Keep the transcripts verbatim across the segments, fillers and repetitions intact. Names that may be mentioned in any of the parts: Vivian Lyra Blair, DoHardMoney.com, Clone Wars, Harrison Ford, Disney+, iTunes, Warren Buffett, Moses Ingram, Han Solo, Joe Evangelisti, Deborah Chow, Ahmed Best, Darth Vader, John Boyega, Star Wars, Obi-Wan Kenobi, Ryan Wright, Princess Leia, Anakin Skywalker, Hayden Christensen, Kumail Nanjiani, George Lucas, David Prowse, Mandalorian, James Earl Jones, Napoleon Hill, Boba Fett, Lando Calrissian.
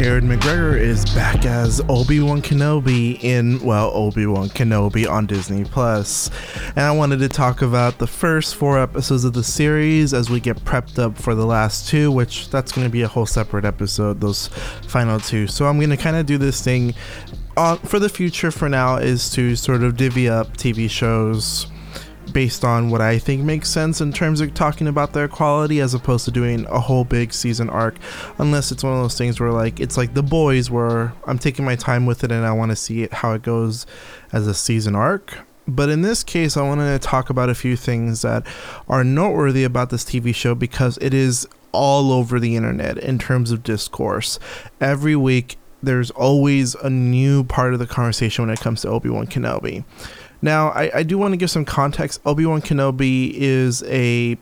Ewan McGregor is back as Obi-Wan Kenobi in, well, Obi-Wan Kenobi on Disney+. And I wanted to talk about the first four episodes of the series as we get prepped up for the last two, which that's going to be a whole separate episode, those final two. So I'm going to kind of do this thing uh, for the future for now is to sort of divvy up T V shows based on what I think makes sense in terms of talking about their quality, as opposed to doing a whole big season arc, unless it's one of those things where like it's like The Boys, where I'm taking my time with it and I want to see it, how it goes as a season arc. But in this case, I wanted to talk about a few things that are noteworthy about this T V show because it is all over the internet in terms of discourse. Every week there's always a new part of the conversation when it comes to Obi-Wan Kenobi. Now, I, I do want to give some context. Obi-Wan Kenobi is a,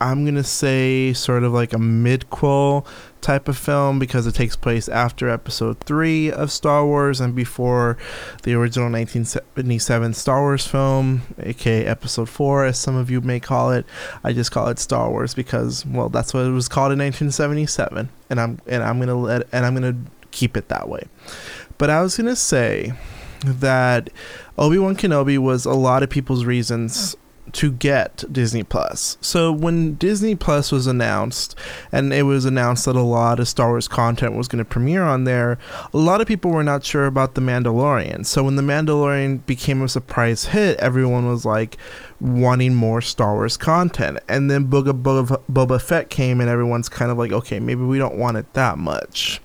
I'm going to say, sort of like a midquel type of film because it takes place after episode three of Star Wars and before the original nineteen seventy-seven Star Wars film, aka episode four, as some of you may call it. I just call it Star Wars because, well, that's what it was called in nineteen seventy-seven, and I'm and I'm going to let and I'm going to keep it that way. But I was going to say that Obi-Wan Kenobi was a lot of people's reasons to get Disney+. So when Disney+ was announced, and it was announced that a lot of Star Wars content was going to premiere on there, a lot of people were not sure about The Mandalorian. So when The Mandalorian became a surprise hit, everyone was like wanting more Star Wars content. And then Boba, Boba, Boba Fett came, and everyone's kind of like, okay, maybe we don't want it that much.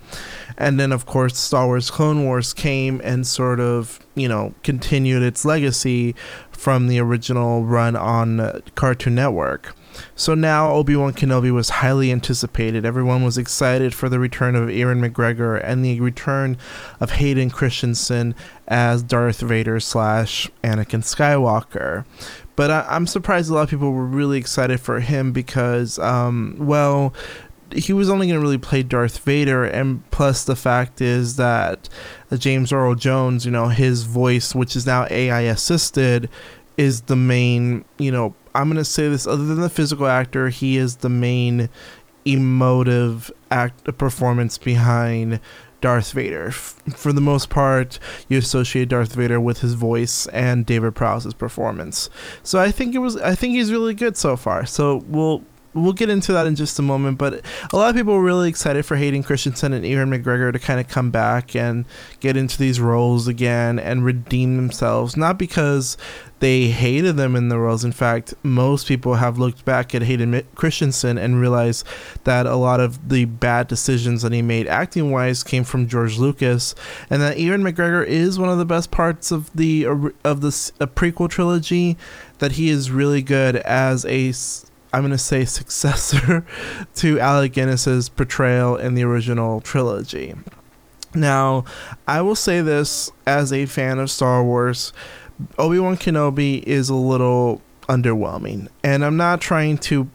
And then, of course, Star Wars Clone Wars came and sort of, you know, continued its legacy from the original run on Cartoon Network. So now Obi-Wan Kenobi was highly anticipated. Everyone was excited for the return of Ewan McGregor and the return of Hayden Christensen as Darth Vader slash Anakin Skywalker. But I- I'm surprised a lot of people were really excited for him because, um, well... he was only going to really play Darth Vader, and plus the fact is that James Earl Jones, you know, his voice, which is now A I assisted, is the main, you know, I'm going to say this, other than the physical actor, he is the main emotive act performance behind Darth Vader. For the most part, you associate Darth Vader with his voice and David Prowse's performance. So I think it was, I think he's really good so far. So we'll, We'll get into that in just a moment, but a lot of people were really excited for Hayden Christensen and Ewan McGregor to kind of come back and get into these roles again and redeem themselves. Not because they hated them in the roles. In fact, most people have looked back at Hayden Christensen and realized that a lot of the bad decisions that he made acting-wise came from George Lucas, and that Ewan McGregor is one of the best parts of the of the uh, prequel trilogy. That he is really good as a I'm going to say successor to Alec Guinness's portrayal in the original trilogy. Now, I will say this as a fan of Star Wars, Obi-Wan Kenobi is a little underwhelming, and I'm not trying to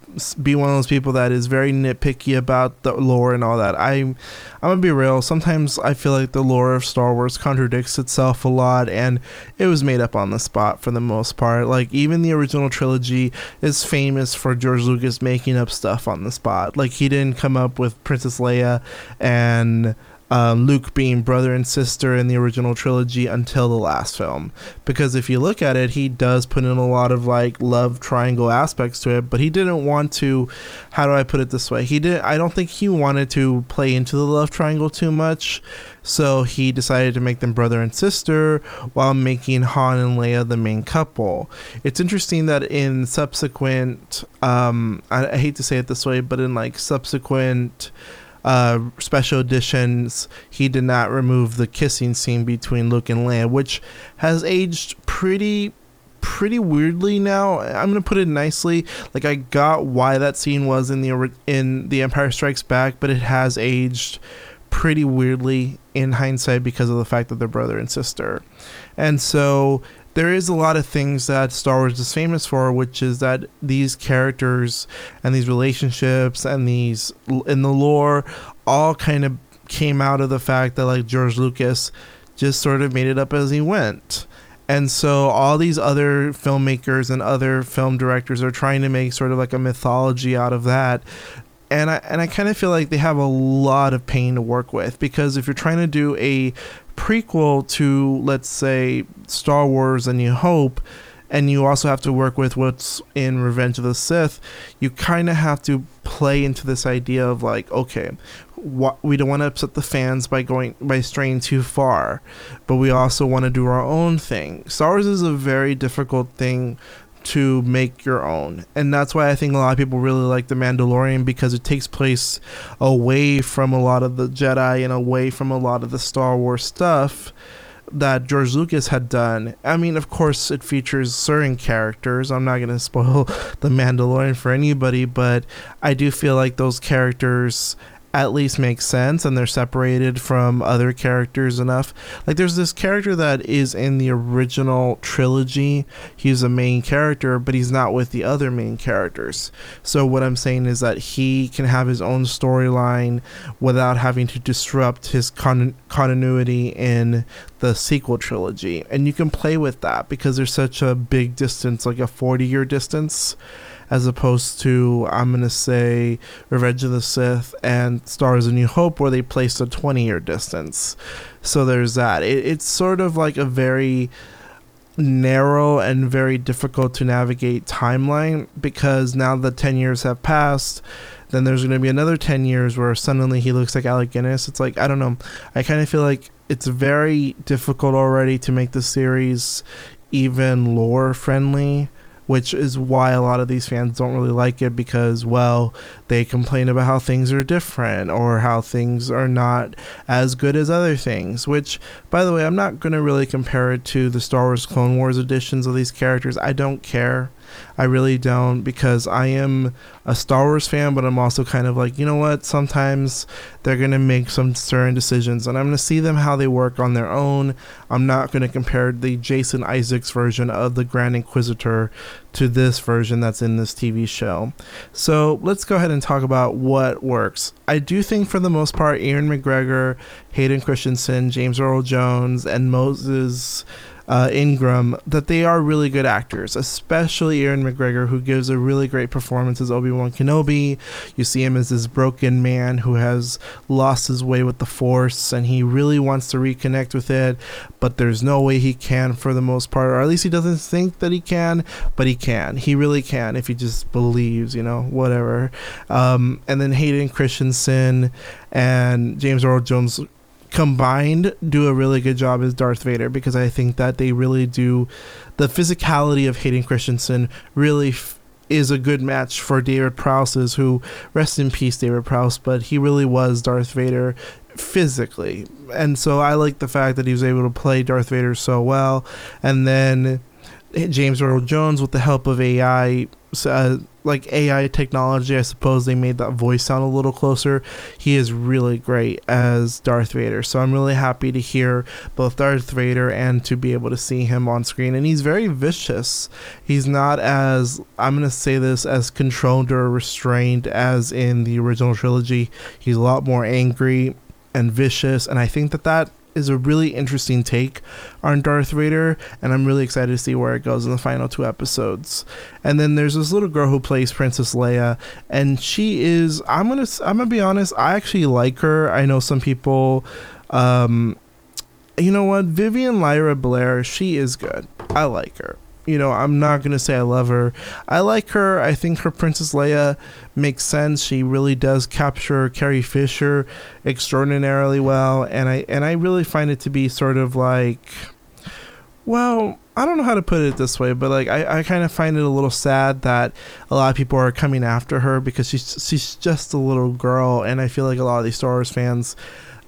be one of those people that is very nitpicky about the lore and all that. I'm, I'm gonna be real. Sometimes I feel like the lore of Star Wars contradicts itself a lot, and it was made up on the spot for the most part. Like, even the original trilogy is famous for George Lucas making up stuff on the spot. Like, he didn't come up with Princess Leia and Uh, Luke being brother and sister in the original trilogy until the last film, because if you look at it, he does put in a lot of like love triangle aspects to it, but he didn't want to, how do I put it this way, he did I don't think he wanted to play into the love triangle too much, so he decided to make them brother and sister while making Han and Leia the main couple. It's interesting that in subsequent um, I, I hate to say it this way, but in like subsequent Uh, special editions, he did not remove the kissing scene between Luke and Leia, which has aged pretty pretty weirdly now. I'm gonna put it nicely. Like, I got why that scene was in the in The Empire Strikes Back, but it has aged pretty weirdly in hindsight because of the fact that they're brother and sister. And so there is a lot of things that Star Wars is famous for, which is that these characters and these relationships and these in the lore all kind of came out of the fact that, like, George Lucas just sort of made it up as he went. And so all these other filmmakers and other film directors are trying to make sort of like a mythology out of that. And I and I kind of feel like they have a lot of pain to work with, because if you're trying to do a prequel to, let's say, Star Wars A New Hope, and you also have to work with what's in Revenge of the Sith, you kind of have to play into this idea of, like, okay, what, we don't want to upset the fans by going by straying too far, but we also want to do our own thing. Star Wars is a very difficult thing to make your own, and that's why I think a lot of people really like The Mandalorian, because it takes place away from a lot of the Jedi and away from a lot of the Star Wars stuff that George Lucas had done. I mean, of course, it features certain characters. I'm not going to spoil The Mandalorian for anybody, but I do feel like those characters at least make sense, and they're separated from other characters enough. Like, there's this character that is in the original trilogy. He's a main character, but he's not with the other main characters. So what I'm saying is that he can have his own storyline without having to disrupt his con- continuity in the sequel trilogy. And you can play with that because there's such a big distance, like a forty-year distance, as opposed to, I'm going to say, Revenge of the Sith and Star Wars A New Hope, where they placed a twenty-year distance. So there's that. It, it's sort of like a very narrow and very difficult to navigate timeline, because now the ten years have passed, then there's going to be another ten years where suddenly he looks like Alec Guinness. It's like, I don't know. I kind of feel like it's very difficult already to make the series even lore-friendly, which is why a lot of these fans don't really like it, because, well, they complain about how things are different or how things are not as good as other things, which, by the way, I'm not going to really compare it to the Star Wars Clone Wars editions of these characters. I don't care. I really don't, because I am a Star Wars fan, but I'm also kind of like, you know what, sometimes they're going to make some certain decisions, and I'm going to see them how they work on their own. I'm not going to compare the Jason Isaacs version of the Grand Inquisitor to this version that's in this T V show. So let's go ahead and talk about what works. I do think, for the most part, Ewan McGregor, Hayden Christensen, James Earl Jones, and Moses Uh, Ingram, that they are really good actors, especially Ewan McGregor, who gives a really great performance as Obi-Wan Kenobi. You see him as this broken man who has lost his way with the Force, and he really wants to reconnect with it, but there's no way he can, for the most part, or at least he doesn't think that he can, but he can. He really can if he just believes, you know, whatever. Um, and then Hayden Christensen and James Earl Jones combined do a really good job as Darth Vader, because I think that they really do, the physicality of Hayden Christensen really f- is a good match for David Prowse's, who, rest in peace David Prowse, but he really was Darth Vader physically, and so I like the fact that he was able to play Darth Vader so well. And then James Earl Jones, with the help of A I, uh, like A I technology, I suppose, they made that voice sound a little closer. He is really great as Darth Vader, so I'm really happy to hear both Darth Vader and to be able to see him on screen. And he's very vicious. He's not as, I'm going to say this, as controlled or restrained as in the original trilogy. He's a lot more angry and vicious, and I think that that is a really interesting take on Darth Vader, and I'm really excited to see where it goes in the final two episodes. And then there's this little girl who plays Princess Leia, and she is, I'm gonna I'm gonna be honest, I actually like her. I know some people, um, you know what, Vivian Lyra Blair, she is good. I like her. You know, I'm not going to say I love her. I like her. I think her Princess Leia makes sense. She really does capture Carrie Fisher extraordinarily well. And I and I really find it to be sort of like, well, I don't know how to put it this way, but like I, I kind of find it a little sad that a lot of people are coming after her, because she's, she's just a little girl. And I feel like a lot of these Star Wars fans,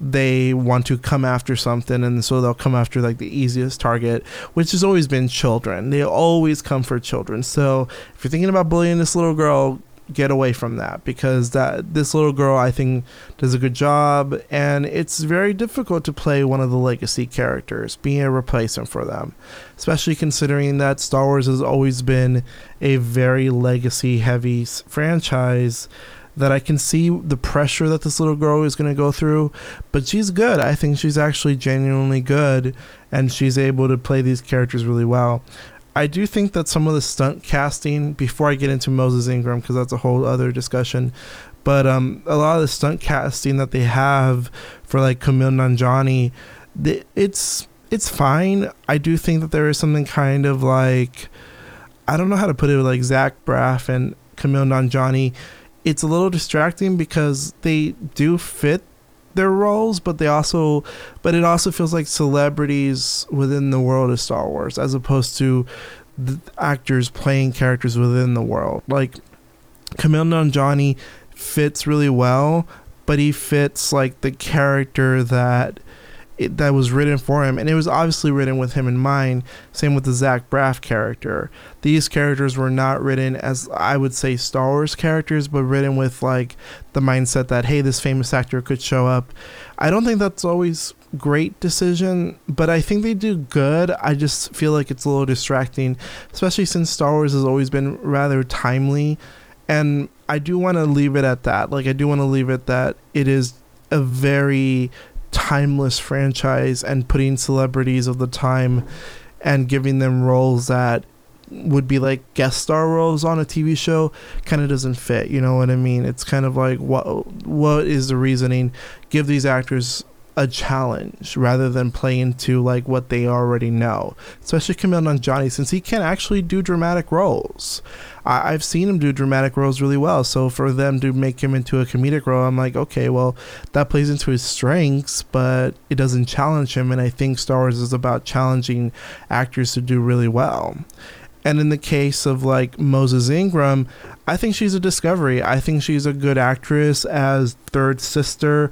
they want to come after something, and so they'll come after like the easiest target, which has always been children. They always come for children. So if you're thinking about bullying this little girl, get away from that, because that this little girl, I think, does a good job, and it's very difficult to play one of the legacy characters, being a replacement for them, especially considering that Star Wars has always been a very legacy heavy franchise, that I can see the pressure that this little girl is going to go through. But she's good. I think she's actually genuinely good, and she's able to play these characters really well. I do think that some of the stunt casting, before I get into Moses Ingram, because that's a whole other discussion, but um, a lot of the stunt casting that they have for like Kumail Nanjiani, the, it's it's fine. I do think that there is something kind of like, I don't know how to put it, like Zach Braff and Kumail Nanjiani. It's a little distracting because they do fit their roles, but they also, but it also feels like celebrities within the world of Star Wars, as opposed to the actors playing characters within the world. Like Kumail Nanjiani fits really well, but he fits like the character that it, that was written for him, and it was obviously written with him in mind. Same with the Zach Braff character. These characters were not written as, I would say, Star Wars characters, but written with like the mindset that, hey, this famous actor could show up. I don't think that's always great decision, but I think they do good. I just feel like it's a little distracting, especially since Star Wars has always been rather timely, and I do want to leave it at that. Like, I do want to leave it that it is a very timeless franchise, and putting celebrities of the time and giving them roles that would be like guest star roles on a T V show kind of doesn't fit. You know what I mean? It's kind of like, what what is the reasoning? Give these actors a challenge rather than play into like what they already know, especially Kumail Nanjiani, since he can actually do dramatic roles. I- I've seen him do dramatic roles really well, so for them to make him into a comedic role, I'm like, okay, well, that plays into his strengths, but it doesn't challenge him, and I think Star Wars is about challenging actors to do really well. And in the case of like Moses Ingram, I think she's a discovery. I think she's a good actress as Third Sister.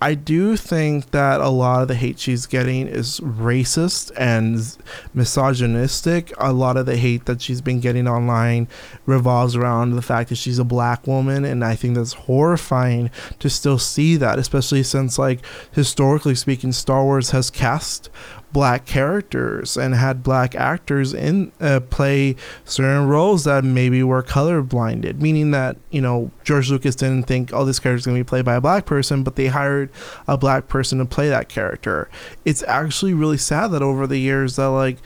I do think that a lot of the hate she's getting is racist and misogynistic. A lot of the hate that she's been getting online revolves around the fact that she's a black woman, and I think that's horrifying to still see that, especially since, like, historically speaking, Star Wars has cast black characters and had black actors in uh, play certain roles that maybe were color blinded, meaning that, you know, George Lucas didn't think, oh, this character's gonna be played by a black person, but they hired a black person to play that character. It's actually really sad that over the years that like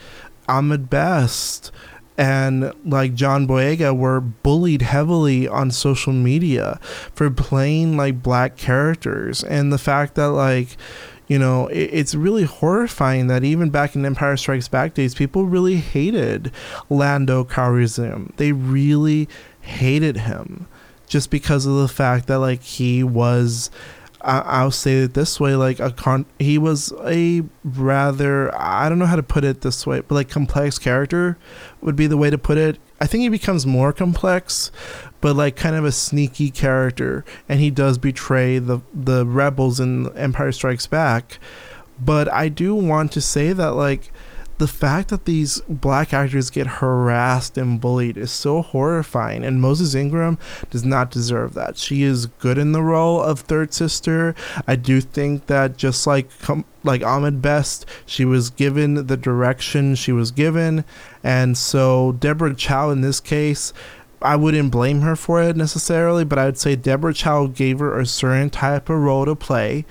Ahmed Best and like John Boyega were bullied heavily on social media for playing like black characters, and the fact that like, you know, it's really horrifying that even back in Empire Strikes Back days, people really hated Lando Calrissian. They really hated him just because of the fact that, like, he was, I'll say it this way, like, a con- he was a rather, I don't know how to put it this way, but, like, complex character would be the way to put it. I think he becomes more complex, but like kind of a sneaky character, and he does betray the the rebels in Empire Strikes Back. But I do want to say that like the fact that these black actors get harassed and bullied is so horrifying, and Moses Ingram does not deserve that. She is good in the role of Third Sister. I do think that just like com- like Ahmed Best, she was given the direction she was given, and so Deborah Chow in this case, I wouldn't blame her for it necessarily, but I would say Deborah Chow gave her a certain type of role to play,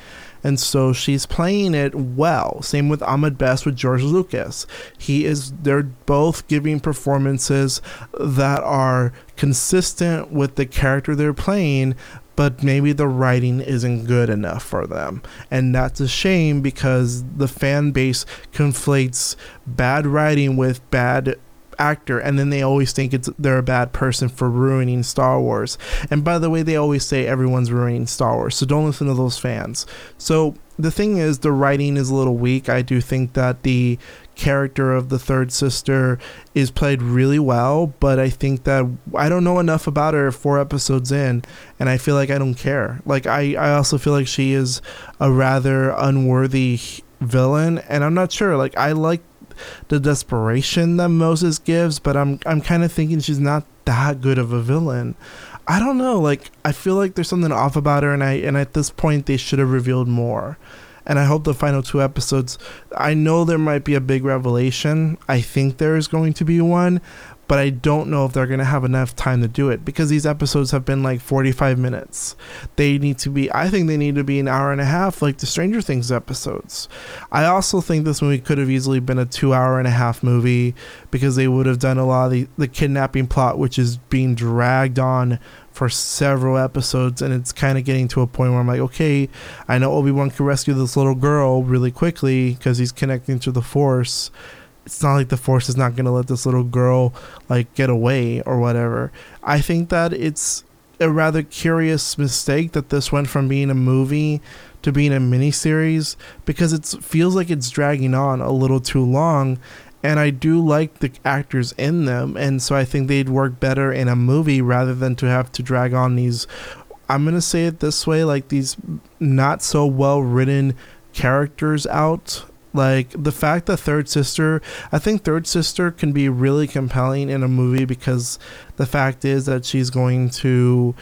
and so she's playing it well. Same with Ahmed Best with George Lucas. He is, they're both giving performances that are consistent with the character they're playing, but maybe the writing isn't good enough for them. And that's a shame, because the fan base conflates bad writing with bad actor, and then they always think it's they're a bad person for ruining Star Wars. And by the way, they always say everyone's ruining Star Wars, so don't listen to those fans. So the thing is, the writing is a little weak. I do think that the character of the Third Sister is played really well, but I think that I don't know enough about her four episodes in, and I feel like I don't care. Like I, I also feel like she is a rather unworthy villain, and I'm not sure. Like I like the desperation that Moses gives, but I'm I'm kind of thinking she's not that good of a villain. I don't know. Like, I feel like there's something off about her, and I and at this point they should have revealed more. And I hope the final two episodes. I know there might be a big revelation. I think there is going to be one, but I don't know if they're going to have enough time to do it, because these episodes have been like forty-five minutes. They need to be, I think they need to be an hour and a half, like the Stranger Things episodes. I also think this movie could have easily been a two hour and a half movie, because they would have done a lot of the, the kidnapping plot, which is being dragged on for several episodes. And it's kind of getting to a point where I'm like, okay, I know Obi-Wan can rescue this little girl really quickly because he's connecting to the Force. It's not like the Force is not going to let this little girl like get away or whatever. I think that it's a rather curious mistake that this went from being a movie to being a miniseries, because it feels like it's dragging on a little too long. And I do like the actors in them. And so I think they'd work better in a movie rather than to have to drag on these, I'm going to say it this way, like these not so well written characters out. Like the fact that Third Sister, I think Third Sister can be really compelling in a movie, because the fact is that she's going to,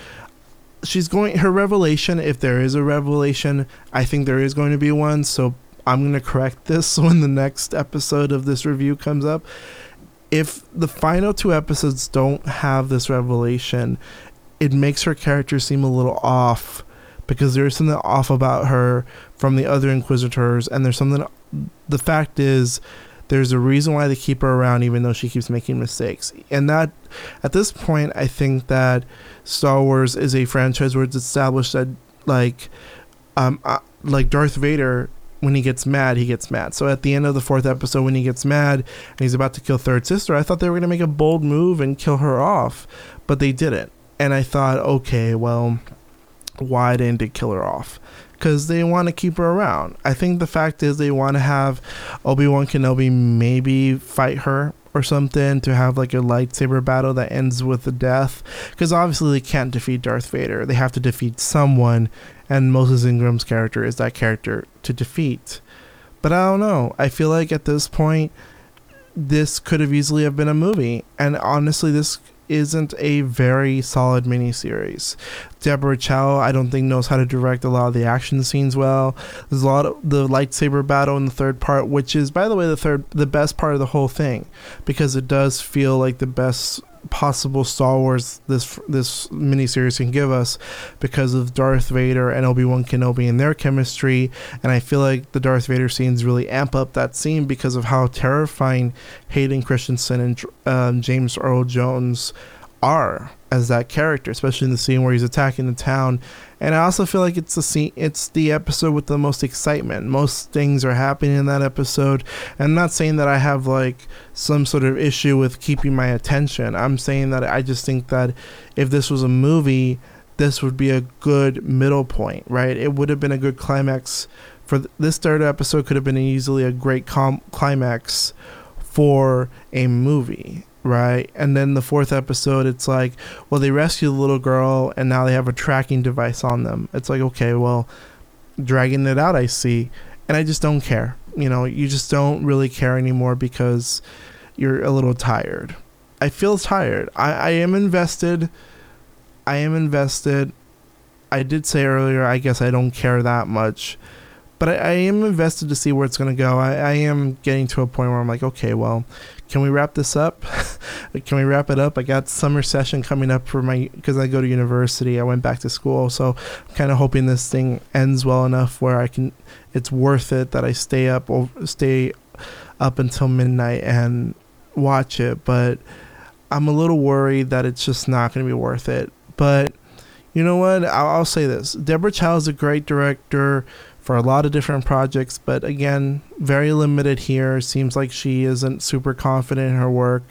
she's going, her revelation, if there is a revelation, I think there is going to be one. So I'm going to correct this when the next episode of this review comes up. If the final two episodes don't have this revelation, it makes her character seem a little off, because there's something off about her from the other Inquisitors, and there's something, the fact is there's a reason why they keep her around even though she keeps making mistakes. And that at this point, I think that Star Wars is a franchise where it's established that like um uh, like Darth Vader, when he gets mad, he gets mad. So at the end of the fourth episode, when he gets mad and he's about to kill Third Sister, I thought they were going to make a bold move and kill her off, but they didn't. And I thought, okay, well, why didn't they kill her off? Because they want to keep her around. I think the fact is they want to have Obi-Wan Kenobi maybe fight her or something, to have like a lightsaber battle that ends with a death. Because obviously they can't defeat Darth Vader. They have to defeat someone. And Moses Ingram's character is that character to defeat. But I don't know. I feel like at this point, this could have easily have been a movie. And honestly, this isn't a very solid miniseries. Deborah Chow, I don't think, knows how to direct a lot of the action scenes well. There's a lot of the lightsaber battle in the third part, which is, by the way, the third, the best part of the whole thing, because it does feel like the best possible Star Wars this this miniseries can give us, because of Darth Vader and Obi-Wan Kenobi and their chemistry. And I feel like the Darth Vader scenes really amp up that scene because of how terrifying Hayden Christensen and um, James Earl Jones are as that character, especially in the scene where he's attacking the town. And I also feel like it's the scene, it's the episode with the most excitement. Most things are happening in that episode. I'm not saying that I have like some sort of issue with keeping my attention. I'm saying that I just think that if this was a movie, this would be a good middle point, right? It would have been a good climax for th- this third episode. Could have been easily a great com- climax for a movie. Right. And then the fourth episode, it's like, well, they rescue the little girl and now they have a tracking device on them. It's like, okay, well, dragging it out, I see. And I just don't care. You know, you just don't really care anymore because you're a little tired. I feel tired. I, I am invested. I am invested. I did say earlier, I guess I don't care that much, but I, I am invested to see where it's going to go. I, I am getting to a point where I'm like, okay, well, can we wrap this up? Can we wrap it up? I got summer session coming up for my, because I go to university. I went back to school. So I'm kind of hoping this thing ends well enough where I can, it's worth it that I stay up or stay up until midnight and watch it. But I'm a little worried that it's just not going to be worth it. But you know what? I'll, I'll say this. Deborah Chow is a great director for a lot of different projects, but again, very limited here. Seems like she isn't super confident in her work,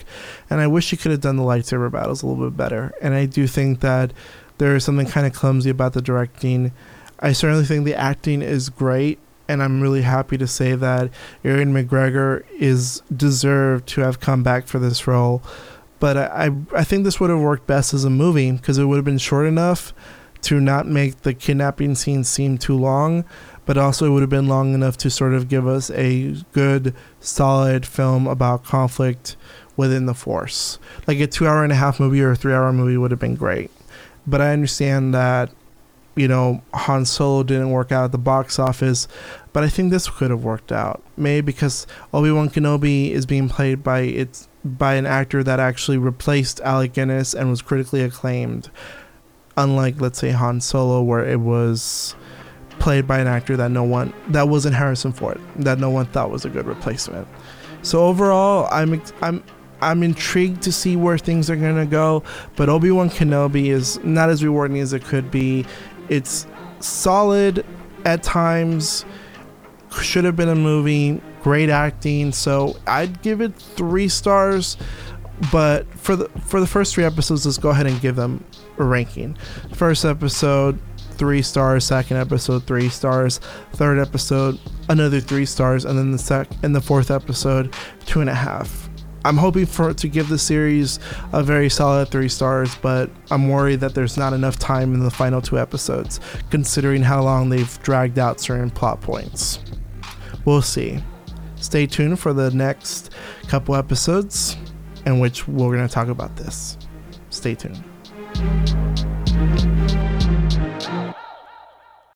and I wish she could have done the lightsaber battles a little bit better. And I do think that there is something kind of clumsy about the directing. I certainly think the acting is great, and I'm really happy to say that Ewan McGregor is deserved to have come back for this role. But I, I, I think this would have worked best as a movie, because it would have been short enough to not make the kidnapping scene seem too long, but also it would have been long enough to sort of give us a good, solid film about conflict within the Force. Like a two hour and a half movie or a three hour movie would have been great. but I understand that, you know, Han Solo didn't work out at the box office, but I think this could have worked out. Maybe because Obi-Wan Kenobi is being played by it's by an actor that actually replaced Alec Guinness and was critically acclaimed. Unlike, let's say, Han Solo, where it was played by an actor that no one that wasn't Harrison Ford, that no one thought was a good replacement. So overall, I'm I'm I'm intrigued to see where things are gonna go. But Obi-Wan Kenobi is not as rewarding as it could be. It's solid at times. Should have been a movie. Great acting. So I'd give it three stars. But for the for the first three episodes, let's go ahead and give them a ranking. First episode, three stars. Second episode, three stars. Third episode, another three stars. And then the sec and the fourth episode, two and a half. I'm hoping for to give the series a very solid three stars, but I'm worried that there's not enough time in the final two episodes, considering how long they've dragged out certain plot points. We'll see. Stay tuned for the next couple episodes in which we're going to talk about this. Stay tuned.